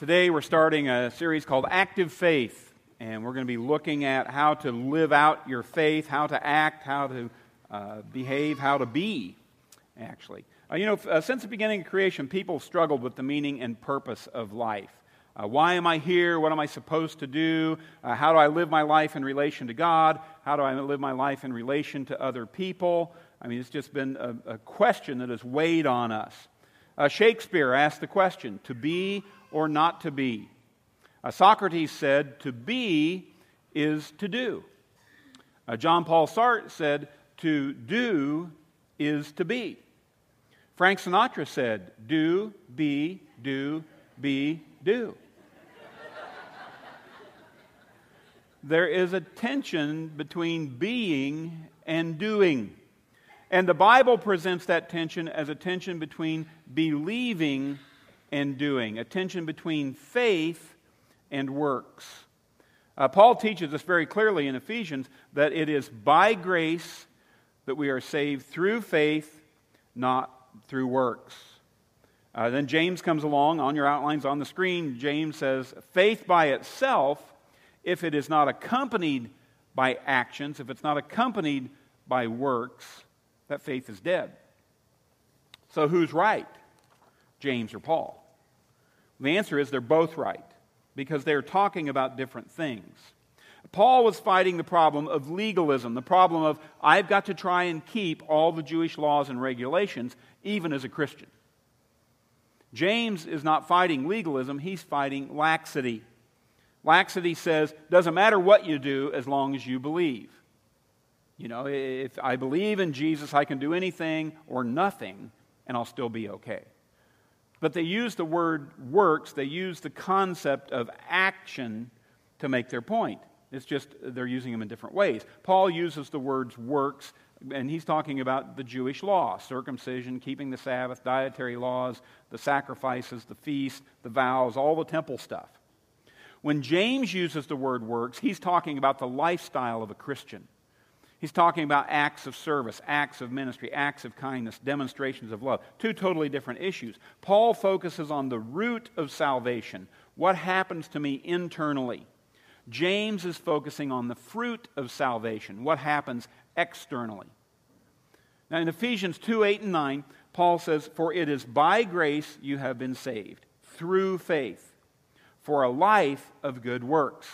Today we're starting a series called Active Faith, and we're going to be looking at how to live out your faith, how to act, how to behave, how to be, actually. Since the beginning of creation, people struggled with the meaning and purpose of life. Why am I here? What am I supposed to do? How do I live my life in relation to God? How do I live my life in relation to other people? I mean, it's just been a question that has weighed on us. Shakespeare asked the question, to be or not to be. Socrates said, to be is to do. Jean-Paul Sartre said, to do is to be. Frank Sinatra said, do, be, do. There is a tension between being and doing. And the Bible presents that tension as a tension between believing and doing, a tension between faith and works. Paul teaches us very clearly in Ephesians that it is by grace that we are saved through faith, not through works. Then James comes along, on your outlines on the screen, James says, faith by itself, if it is not accompanied by actions, if it's not accompanied by works, that faith is dead. So who's right? James or Paul? The answer is they're both right, because they're talking about different things. Paul was fighting the problem of legalism, the problem of I've got to try and keep all the Jewish laws and regulations, even as a Christian. James is not fighting legalism, he's fighting laxity. Laxity says, doesn't matter what you do as long as you believe. You know, if I believe in Jesus, I can do anything or nothing, and I'll still be okay. But they use the word works, they use the concept of action to make their point. It's just they're using them in different ways. Paul uses the words works, and he's talking about the Jewish law, circumcision, keeping the Sabbath, dietary laws, the sacrifices, the feast, the vows, all the temple stuff. When James uses the word works, he's talking about the lifestyle of a Christian. He's talking about acts of service, acts of ministry, acts of kindness, demonstrations of love. Two totally different issues. Paul focuses on the root of salvation. What happens to me internally? James is focusing on the fruit of salvation. What happens externally? Now in Ephesians 2:8-9, Paul says, for it is by grace you have been saved, through faith, for a life of good works.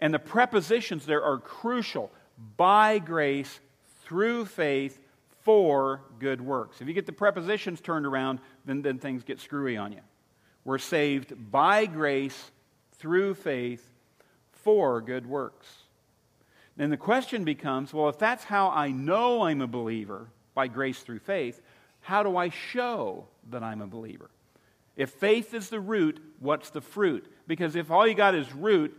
And the prepositions there are crucial. By grace, through faith, for good works. If you get the prepositions turned around, then things get screwy on you. We're saved by grace, through faith, for good works. Then the question becomes, well, if that's how I know I'm a believer, by grace through faith, how do I show that I'm a believer? If faith is the root, what's the fruit? Because if all you got is root,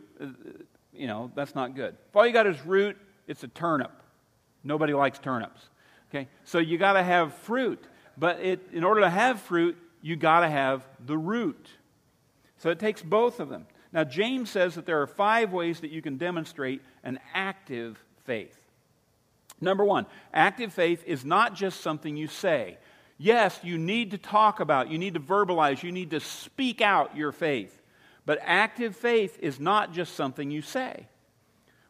that's not good. If all you got is root, it's a turnip. Nobody likes turnips. Okay? So you got to have fruit. But in order to have fruit, you got to have the root. So it takes both of them. Now James says that there are 5 ways that you can demonstrate an active faith. Number 1, active faith is not just something you say. Yes, you need to talk about, you need to verbalize, you need to speak out your faith. But active faith is not just something you say.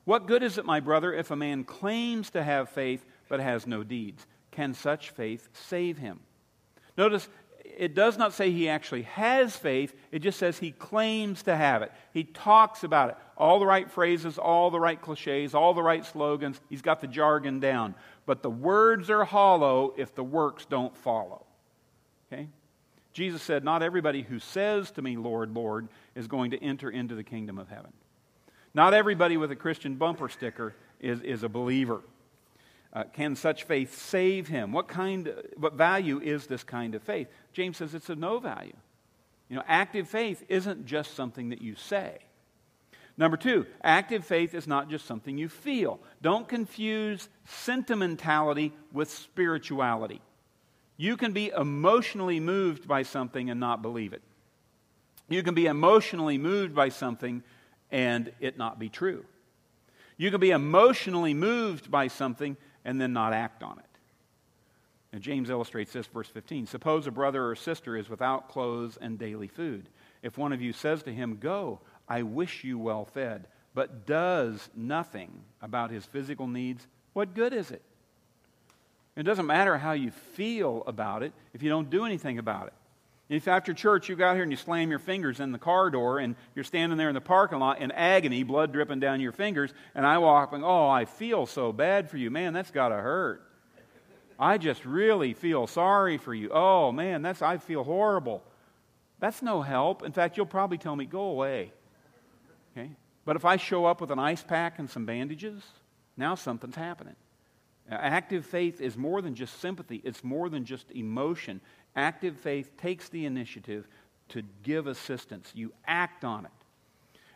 What good is it, my brother, if a man claims to have faith but has no deeds? Can such faith save him? Notice, it does not say he actually has faith. It just says he claims to have it. He talks about it. All the right phrases, all the right cliches, all the right slogans. He's got the jargon down. But the words are hollow if the works don't follow. Okay? Jesus said, not everybody who says to me, Lord, Lord, is going to enter into the kingdom of heaven. Not everybody with a Christian bumper sticker is a believer. Can such faith save him? What value is this kind of faith? James says it's of no value. Active faith isn't just something that you say. Number 2, active faith is not just something you feel. Don't confuse sentimentality with spirituality. You can be emotionally moved by something and not believe it. You can be emotionally moved by something and it not be true. You can be emotionally moved by something and then not act on it. And James illustrates this, verse 15. Suppose a brother or sister is without clothes and daily food. If one of you says to him, "Go, I wish you well fed," but does nothing about his physical needs, what good is it? It doesn't matter how you feel about it if you don't do anything about it. If after church you got here and you slam your fingers in the car door and you're standing there in the parking lot in agony, blood dripping down your fingers, and I walk up and, "Oh, I feel so bad for you. Man, that's got to hurt. I just really feel sorry for you. Oh, man, I feel horrible." That's no help. In fact, you'll probably tell me, "Go away." Okay? But if I show up with an ice pack and some bandages, now something's happening. Now, active faith is more than just sympathy. It's more than just emotion. Active faith takes the initiative to give assistance. You act on it.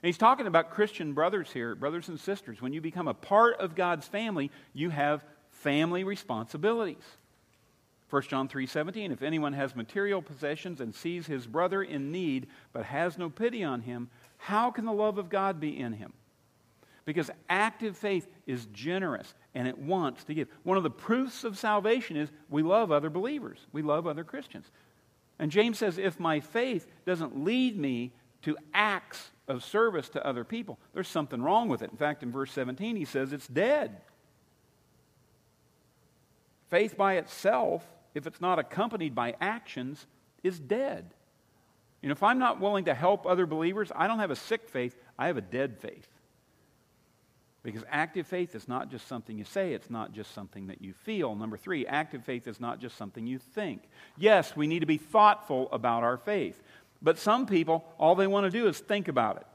And he's talking about Christian brothers here, brothers and sisters. When you become a part of God's family, you have family responsibilities. 1 John 3:17, if anyone has material possessions and sees his brother in need but has no pity on him, how can the love of God be in him? Because active faith is generous and it wants to give. One of the proofs of salvation is we love other believers. We love other Christians. And James says, if my faith doesn't lead me to acts of service to other people, there's something wrong with it. In fact, in verse 17, he says it's dead. Faith by itself, if it's not accompanied by actions, is dead. You know, if I'm not willing to help other believers, I don't have a sick faith, I have a dead faith. Because active faith is not just something you say, it's not just something that you feel. Number 3, active faith is not just something you think. Yes, we need to be thoughtful about our faith. But some people, all they want to do is think about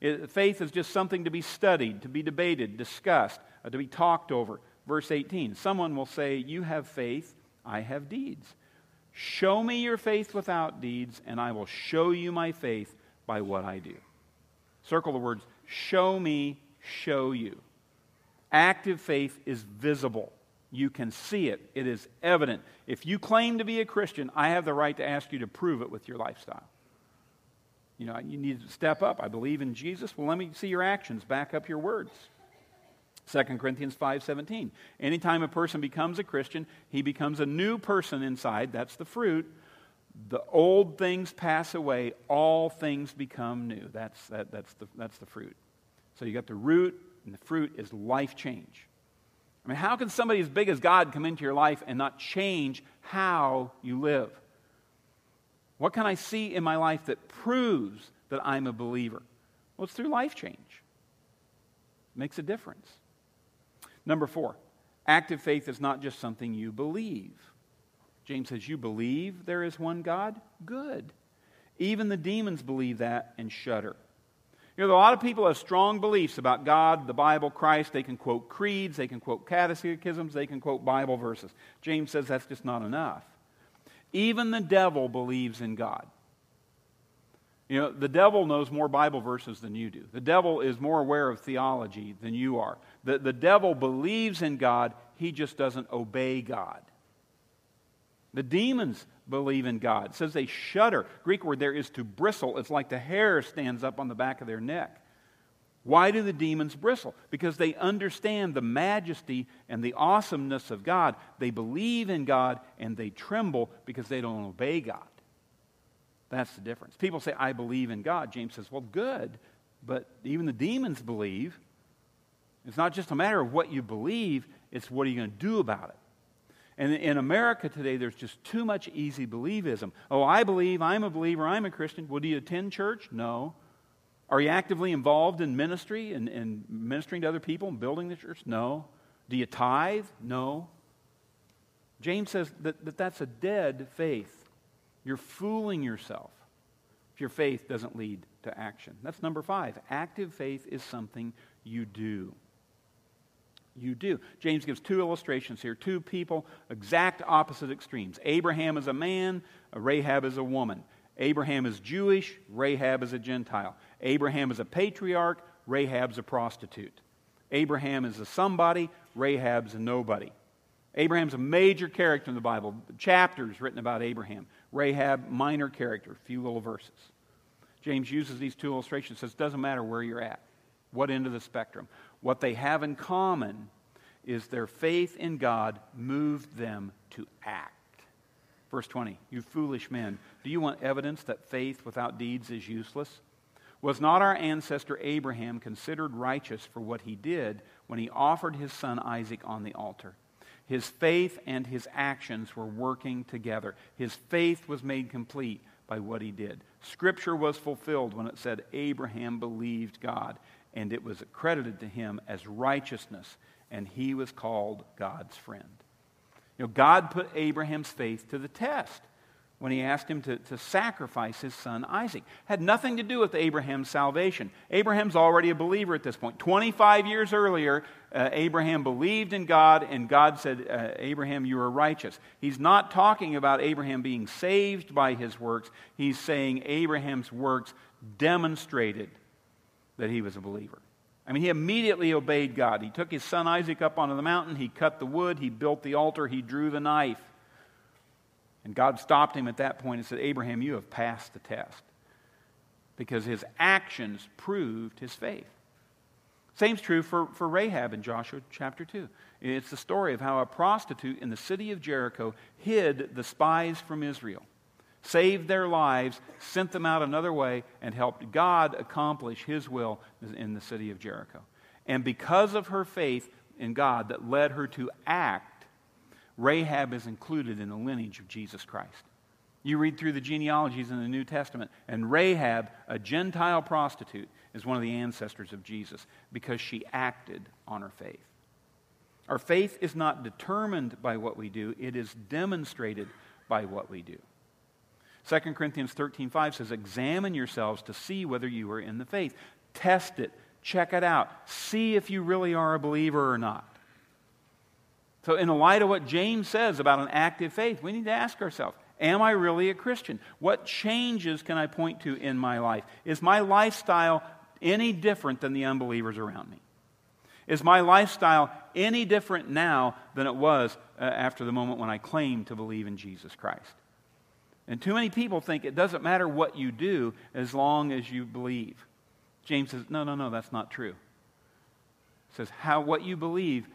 it. Faith is just something to be studied, to be debated, discussed, to be talked over. Verse 18, someone will say, "You have faith, I have deeds. Show me your faith without deeds, and I will show you my faith by what I do." Circle the words, show me, show you. Active faith is visible. You can see it. It is evident. If you claim to be a Christian, I have the right to ask you to prove it with your lifestyle. You know, you need to step up. I believe in Jesus. Well, let me see your actions. Back up your words. 2 Corinthians 5:17. Anytime a person becomes a Christian, he becomes a new person inside. That's the fruit. The old things pass away. All things become new. That's the fruit. So you got the root, and the fruit is life change. I mean, how can somebody as big as God come into your life and not change how you live? What can I see in my life that proves that I'm a believer? Well, it's through life change. It makes a difference. Number 4, active faith is not just something you believe. James says, you believe there is one God? Good. Even the demons believe that and shudder. You know, a lot of people have strong beliefs about God, the Bible, Christ. They can quote creeds, they can quote catechisms, they can quote Bible verses. James says that's just not enough. Even the devil believes in God. You know, the devil knows more Bible verses than you do. The devil is more aware of theology than you are. The devil believes in God, he just doesn't obey God. The demons believe in God. It says they shudder. Greek word there is to bristle. It's like the hair stands up on the back of their neck. Why do the demons bristle? Because they understand the majesty and the awesomeness of God. They believe in God and they tremble because they don't obey God. That's the difference. People say, I believe in God. James says, well, good, but even the demons believe. It's not just a matter of what you believe, it's what are you going to do about it. And in America today, there's just too much easy believism. Oh, I believe, I'm a believer, I'm a Christian. Well, do you attend church? No. Are you actively involved in ministry and ministering to other people and building the church? No. Do you tithe? No. James says that's a dead faith. You're fooling yourself if your faith doesn't lead to action. That's number 5. Active faith is something you do. You do. James gives 2 illustrations here. 2 people, exact opposite extremes. Abraham is a man, Rahab is a woman. Abraham is Jewish, Rahab is a Gentile. Abraham is a patriarch, Rahab's a prostitute. Abraham is a somebody, Rahab's a nobody. Abraham's a major character in the Bible. Chapters written about Abraham. Rahab, minor character, few little verses. James uses these 2 illustrations. Says it doesn't matter where you're at, what end of the spectrum. What they have in common is their faith in God moved them to act. Verse 20, you foolish men, do you want evidence that faith without deeds is useless? Was not our ancestor Abraham considered righteous for what he did when he offered his son Isaac on the altar? His faith and his actions were working together. His faith was made complete by what he did. Scripture was fulfilled when it said, Abraham believed God, and it was accredited to him as righteousness, and he was called God's friend. You know, God put Abraham's faith to the test when he asked him to sacrifice his son Isaac. Had nothing to do with Abraham's salvation. Abraham's already a believer at this point. 25 years earlier, Abraham believed in God, and God said, Abraham, you are righteous. He's not talking about Abraham being saved by his works. He's saying Abraham's works demonstrated that he was a believer. I mean, he immediately obeyed God. He took his son Isaac up onto the mountain. He cut the wood. He built the altar. He drew the knife. And God stopped him at that point and said, Abraham, you have passed the test. Because his actions proved his faith. Same's true for Rahab in Joshua chapter 2. It's the story of how a prostitute in the city of Jericho hid the spies from Israel, saved their lives, sent them out another way, and helped God accomplish his will in the city of Jericho. And because of her faith in God that led her to act, Rahab is included in the lineage of Jesus Christ. You read through the genealogies in the New Testament, and Rahab, a Gentile prostitute, is one of the ancestors of Jesus because she acted on her faith. Our faith is not determined by what we do, it is demonstrated by what we do. 2 Corinthians 13:5 says, examine yourselves to see whether you are in the faith. Test it. Check it out. See if you really are a believer or not. So in the light of what James says about an active faith, we need to ask ourselves, am I really a Christian? What changes can I point to in my life? Is my lifestyle any different than the unbelievers around me? Is my lifestyle any different now than it was after the moment when I claimed to believe in Jesus Christ? And too many people think it doesn't matter what you do as long as you believe. James says, no, that's not true. He says, what you believe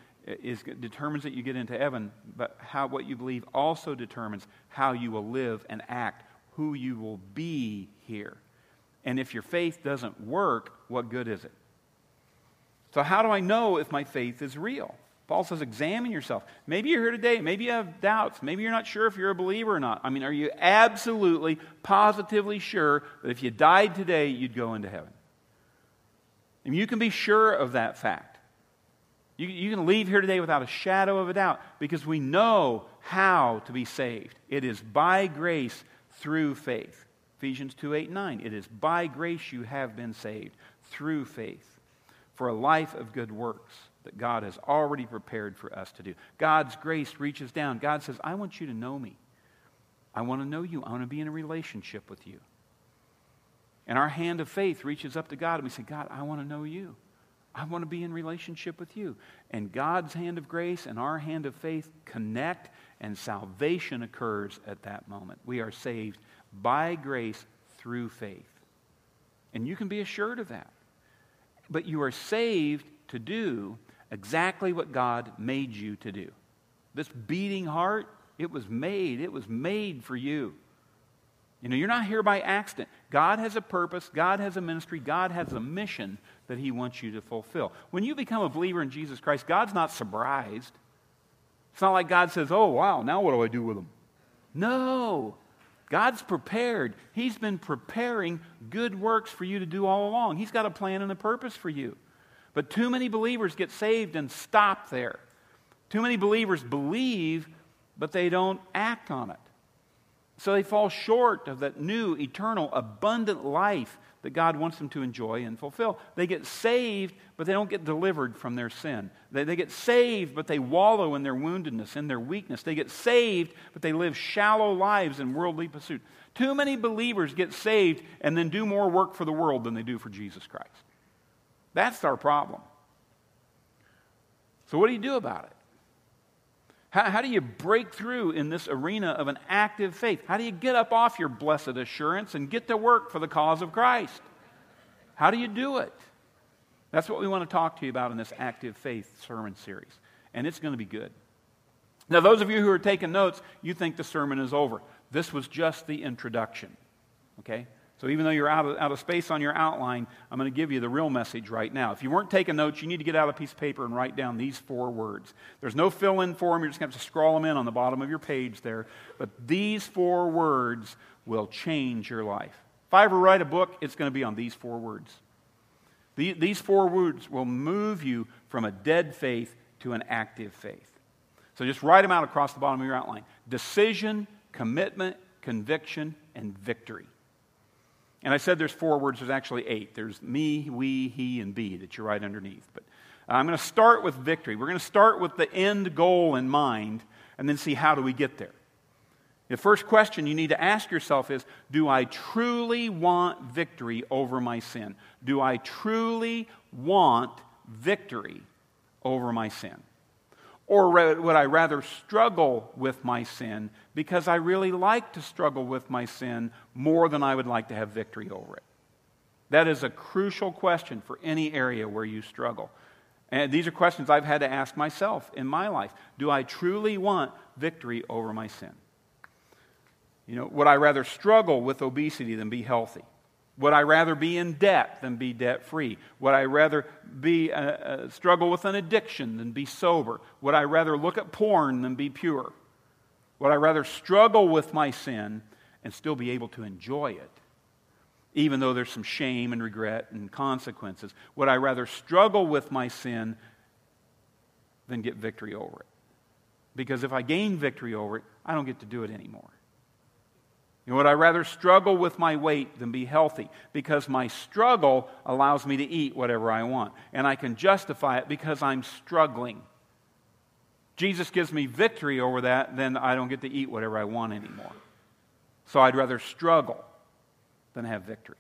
determines that you get into heaven, but what you believe also determines how you will live and act, who you will be here. And if your faith doesn't work, what good is it? So how do I know if my faith is real? Paul says, examine yourself. Maybe you're here today. Maybe you have doubts. Maybe you're not sure if you're a believer or not. I mean, are you absolutely, positively sure that if you died today, you'd go into heaven? And you can be sure of that fact. You can leave here today without a shadow of a doubt because we know how to be saved. It is by grace through faith. Ephesians 2:8-9. It is by grace you have been saved through faith for a life of good works that God has already prepared for us to do. God's grace reaches down. God says, I want you to know me. I want to know you. I want to be in a relationship with you. And our hand of faith reaches up to God and we say, God, I want to know you. I want to be in relationship with you. And God's hand of grace and our hand of faith connect, and salvation occurs at that moment. We are saved by grace through faith. And you can be assured of that. But you are saved to do exactly what God made you to do. This beating heart, it was made for you. You know, you're not here by accident. God has a purpose, God has a ministry, God has a mission that he wants you to fulfill. When you become a believer in Jesus Christ, God's not surprised. It's not like God says, oh, wow, now what do I do with them? No. God's prepared. He's been preparing good works for you to do all along. He's got a plan and a purpose for you. But too many believers get saved and stop there. Too many believers believe, but they don't act on it. So they fall short of that new, eternal, abundant life that God wants them to enjoy and fulfill. They get saved, but they don't get delivered from their sin. They get saved, but they wallow in their woundedness, in their weakness. They get saved, but they live shallow lives in worldly pursuit. Too many believers get saved and then do more work for the world than they do for Jesus Christ. That's our problem. So what do you do about it? How do you break through in this arena of an active faith? How do you get up off your blessed assurance and get to work for the cause of Christ? How do you do it? That's what we want to talk to you about in this active faith sermon series. And it's going to be good. Now, those of you who are taking notes, you think the sermon is over. This was just the introduction, okay? So even though you're out of space on your outline, I'm going to give you the real message right now. If you weren't taking notes, you need to get out a piece of paper and write down these four words. There's no fill-in form. You're just going to have to scroll them in on the bottom of your page there. But these four words will change your life. If I ever write a book, it's going to be on these four words. These four words will move you from a dead faith to an active faith. So just write them out across the bottom of your outline. Decision, commitment, conviction, and victory. And I said there's four words. There's actually eight. There's me, we, he, and be that you're right underneath. But I'm going to start with victory. We're going to start with the end goal in mind and then see how do we get there. The first question you need to ask yourself is, do I truly want victory over my sin? Do I truly want victory over my sin? Or would I rather struggle with my sin because I really like to struggle with my sin more than I would like to have victory over it? That is a crucial question for any area where you struggle. And these are questions I've had to ask myself in my life. Do I truly want victory over my sin? You know, would I rather struggle with obesity than be healthy? Would I rather be in debt than be debt-free? Would I rather be struggle with an addiction than be sober? Would I rather look at porn than be pure? Would I rather struggle with my sin and still be able to enjoy it, even though there's some shame and regret and consequences? Would I rather struggle with my sin than get victory over it? Because if I gain victory over it, I don't get to do it anymore. You know, would I rather struggle with my weight than be healthy? Because my struggle allows me to eat whatever I want. And I can justify it because I'm struggling. Jesus gives me victory over that, then I don't get to eat whatever I want anymore. So I'd rather struggle than have victory.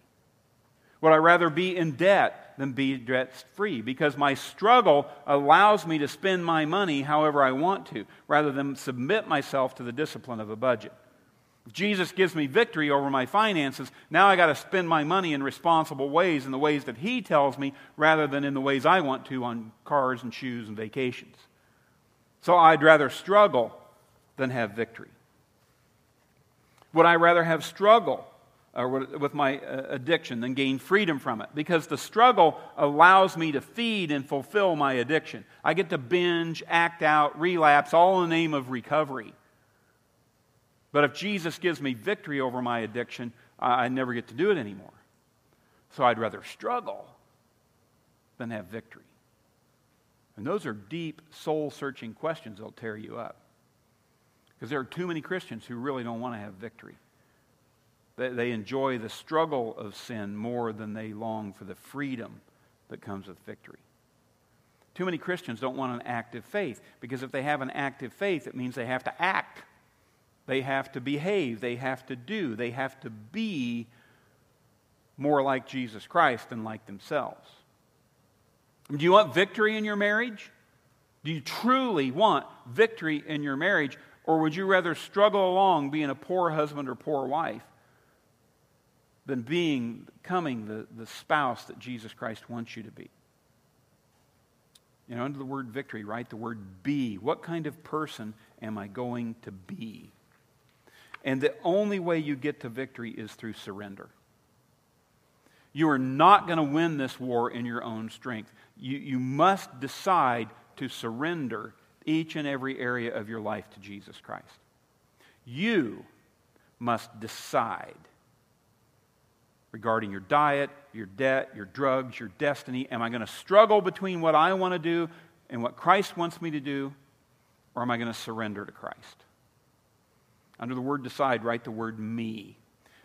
Would I rather be in debt than be debt-free? Because my struggle allows me to spend my money however I want to, rather than submit myself to the discipline of a budget. Jesus gives me victory over my finances. Now I got to spend my money in responsible ways, in the ways that He tells me, rather than in the ways I want to on cars and shoes and vacations. So I'd rather struggle than have victory. Would I rather have struggle with my addiction than gain freedom from it? Because the struggle allows me to feed and fulfill my addiction. I get to binge, act out, relapse, all in the name of recovery. But if Jesus gives me victory over my addiction, I never get to do it anymore. So I'd rather struggle than have victory. And those are deep, soul-searching questions that will tear you up. Because there are too many Christians who really don't want to have victory. They enjoy the struggle of sin more than they long for the freedom that comes with victory. Too many Christians don't want an active faith, because if they have an active faith, it means they have to act. They have to behave, they have to do, they have to be more like Jesus Christ than like themselves. Do you want victory in your marriage? Do you truly want victory in your marriage? Or would you rather struggle along being a poor husband or poor wife than becoming the spouse that Jesus Christ wants you to be? You know, under the word victory, write the word be. What kind of person am I going to be? And the only way you get to victory is through surrender. You are not going to win this war in your own strength. You must decide to surrender each and every area of your life to Jesus Christ. You must decide regarding your diet, your debt, your drugs, your destiny. Am I going to struggle between what I want to do and what Christ wants me to do, or am I going to surrender to Christ? Under the word decide, write the word me.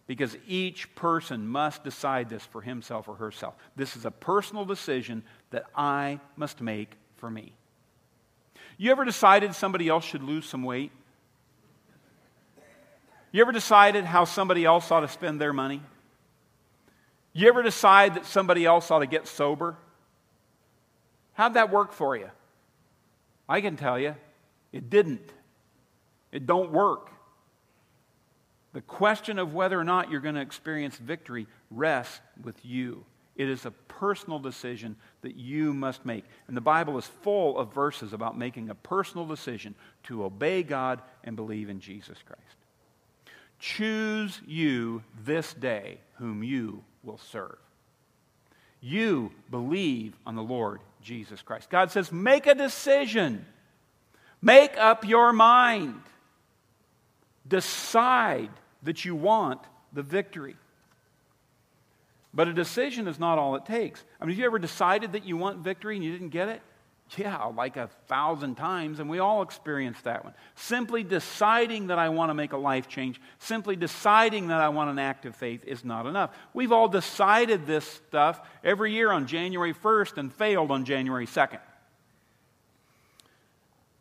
Because each person must decide this for himself or herself. This is a personal decision that I must make for me. You ever decided somebody else should lose some weight? You ever decided how somebody else ought to spend their money? You ever decide that somebody else ought to get sober? How'd that work for you? I can tell you, it didn't. It don't work. The question of whether or not you're going to experience victory rests with you It is a personal decision that you must make. And the Bible is full of verses about making a personal decision to obey God and believe in Jesus Christ. Choose you this day whom you will serve. You believe on the Lord Jesus Christ. God says, make a decision. Make up your mind. Decide that you want the victory. But a decision is not all it takes. I mean, have you ever decided that you want victory and you didn't get it? Yeah, like 1,000 times, and we all experience that one. Simply deciding that I want to make a life change, simply deciding that I want an active faith is not enough. We've all decided this stuff every year on January 1st and failed on January 2nd.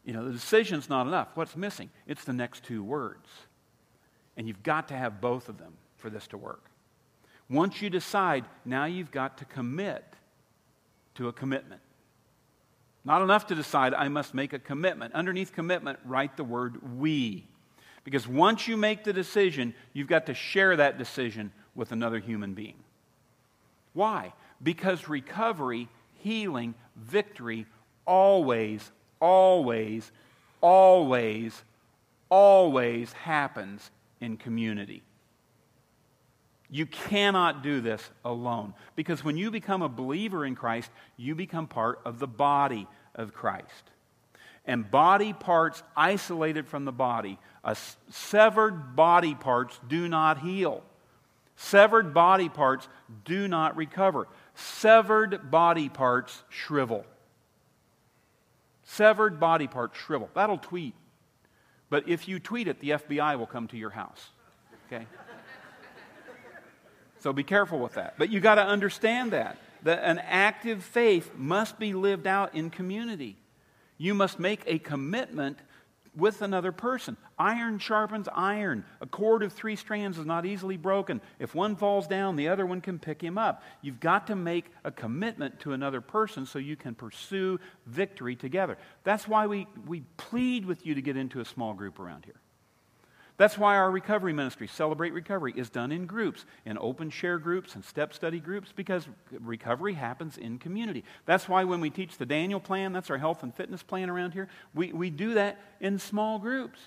You know, the decision's not enough. What's missing? It's the next two words. And you've got to have both of them for this to work. Once you decide, now you've got to commit to a commitment. Not enough to decide, I must make a commitment. Underneath commitment, write the word we. Because once you make the decision, you've got to share that decision with another human being. Why? Because recovery, healing, victory always, always, always, always happens in community. You cannot do this alone. Because when you become a believer in Christ, you become part of the body of Christ. And body parts isolated from the body, severed body parts do not heal. Severed body parts do not recover. Severed body parts shrivel. Severed body parts shrivel. That'll tweet. But if you tweet it, the FBI will come to your house. Okay? So be careful with that. But you've got to understand that an active faith must be lived out in community. You must make a commitment with another person. Iron sharpens iron. A cord of 3 strands is not easily broken. If one falls down, the other one can pick him up. You've got to make a commitment to another person so you can pursue victory together. That's why we plead with you to get into a small group around here. That's why our recovery ministry, Celebrate Recovery, is done in groups, in open share groups and step study groups, because recovery happens in community. That's why when we teach the Daniel Plan, that's our health and fitness plan around here, we do that in small groups.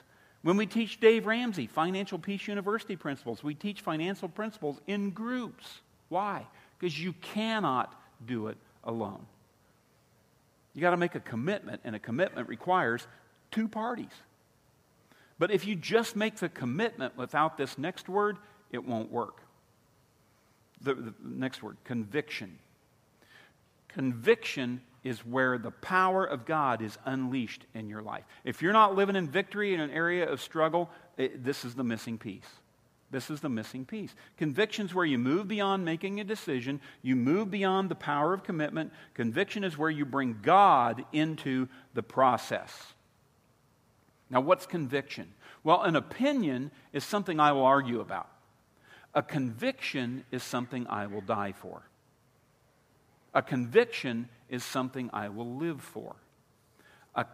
When we teach Dave Ramsey, Financial Peace University principles, we teach financial principles in groups. Why? Because you cannot do it alone. You got to make a commitment, and a commitment requires 2 parties. But if you just make the commitment without this next word, it won't work. The next word, conviction. Conviction is where the power of God is unleashed in your life. If you're not living in victory in an area of struggle, this is the missing piece. This is the missing piece. Conviction is where you move beyond making a decision. You move beyond the power of commitment. Conviction is where you bring God into the process. Now, what's conviction? Well, an opinion is something I will argue about. A conviction is something I will die for. A conviction is something I will live for. A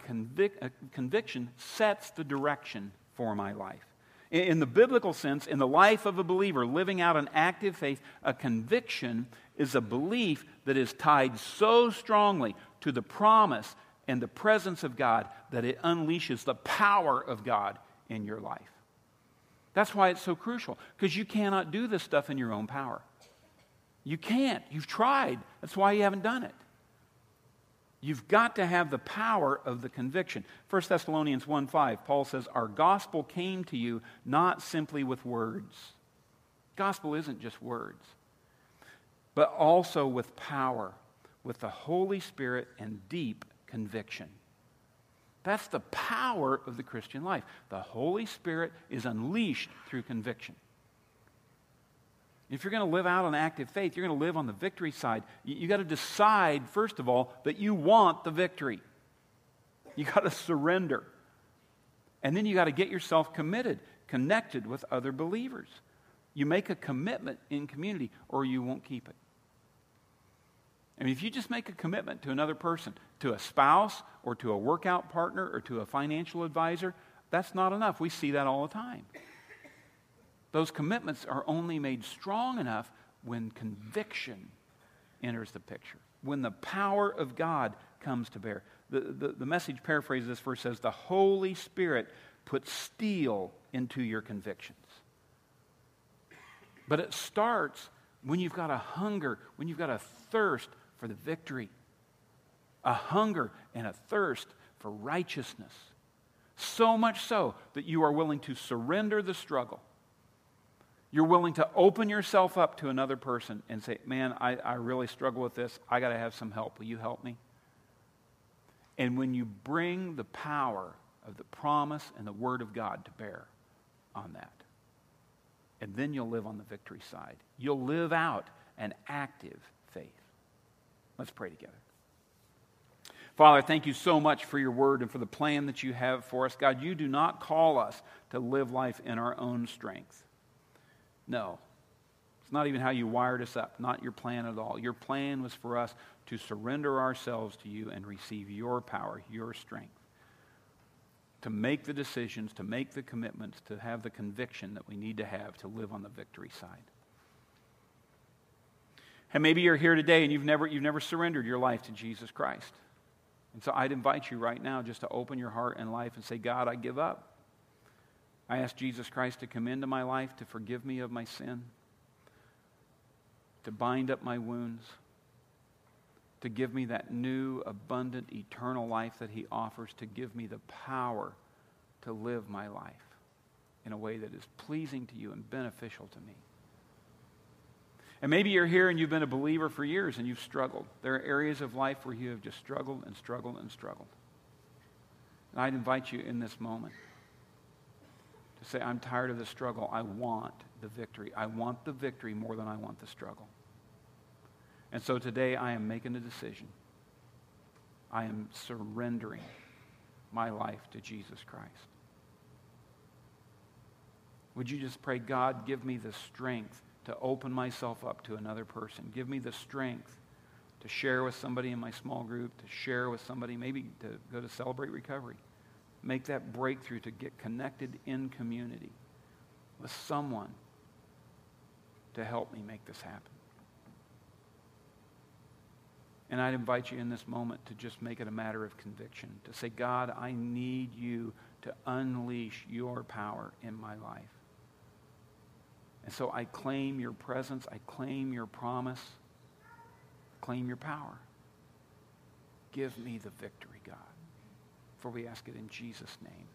conviction sets the direction for my life. In the biblical sense, in the life of a believer living out an active faith, a conviction is a belief that is tied so strongly to the promise and the presence of God that it unleashes the power of God in your life. That's why it's so crucial, because you cannot do this stuff in your own power. You can't. You've tried. That's why you haven't done it. You've got to have the power of the conviction. 1 Thessalonians 1:5, Paul says, our gospel came to you not simply with words. Gospel isn't just words, but also with power, with the Holy Spirit and deep conviction. That's the power of the Christian life. The Holy Spirit is unleashed through conviction. If you're going to live out an active faith, you're going to live on the victory side. You've got to decide, first of all, that you want the victory. You've got to surrender. And then you've got to get yourself committed, connected with other believers. You make a commitment in community or you won't keep it. I mean, if you just make a commitment to another person, to a spouse or to a workout partner or to a financial advisor, that's not enough. We see that all the time. Those commitments are only made strong enough when conviction enters the picture. When the power of God comes to bear. The Message paraphrases this verse, says, the Holy Spirit puts steel into your convictions. But it starts when you've got a hunger, when you've got a thirst for the victory. A hunger and a thirst for righteousness. So much so that you are willing to surrender the struggle. You're willing to open yourself up to another person and say, man, I really struggle with this. I got to have some help. Will you help me? And when you bring the power of the promise and the Word of God to bear on that, and then you'll live on the victory side. You'll live out an active faith. Let's pray together. Father, thank you so much for your word and for the plan that you have for us. God, you do not call us to live life in our own strength. No, it's not even how you wired us up, not your plan at all. Your plan was for us to surrender ourselves to you and receive your power, your strength, to make the decisions, to make the commitments, to have the conviction that we need to have to live on the victory side. And maybe you're here today and you've never surrendered your life to Jesus Christ. And so I'd invite you right now just to open your heart and life and say, God, I give up. I ask Jesus Christ to come into my life, to forgive me of my sin, to bind up my wounds, to give me that new, abundant, eternal life that he offers, to give me the power to live my life in a way that is pleasing to you and beneficial to me. And maybe you're here and you've been a believer for years and you've struggled. There are areas of life where you have just struggled and struggled and struggled. And I'd invite you in this moment to say, I'm tired of the struggle. I want the victory. I want the victory more than I want the struggle. And so today I am making a decision. I am surrendering my life to Jesus Christ. Would you just pray, God, give me the strength to open myself up to another person. Give me the strength to share with somebody in my small group, to share with somebody, maybe to go to Celebrate Recovery. Make that breakthrough to get connected in community with someone to help me make this happen. And I'd invite you in this moment to just make it a matter of conviction, to say, God, I need you to unleash your power in my life. And so I claim your presence, I claim your promise, claim your power. Give me the victory, God. For we ask it in Jesus' name.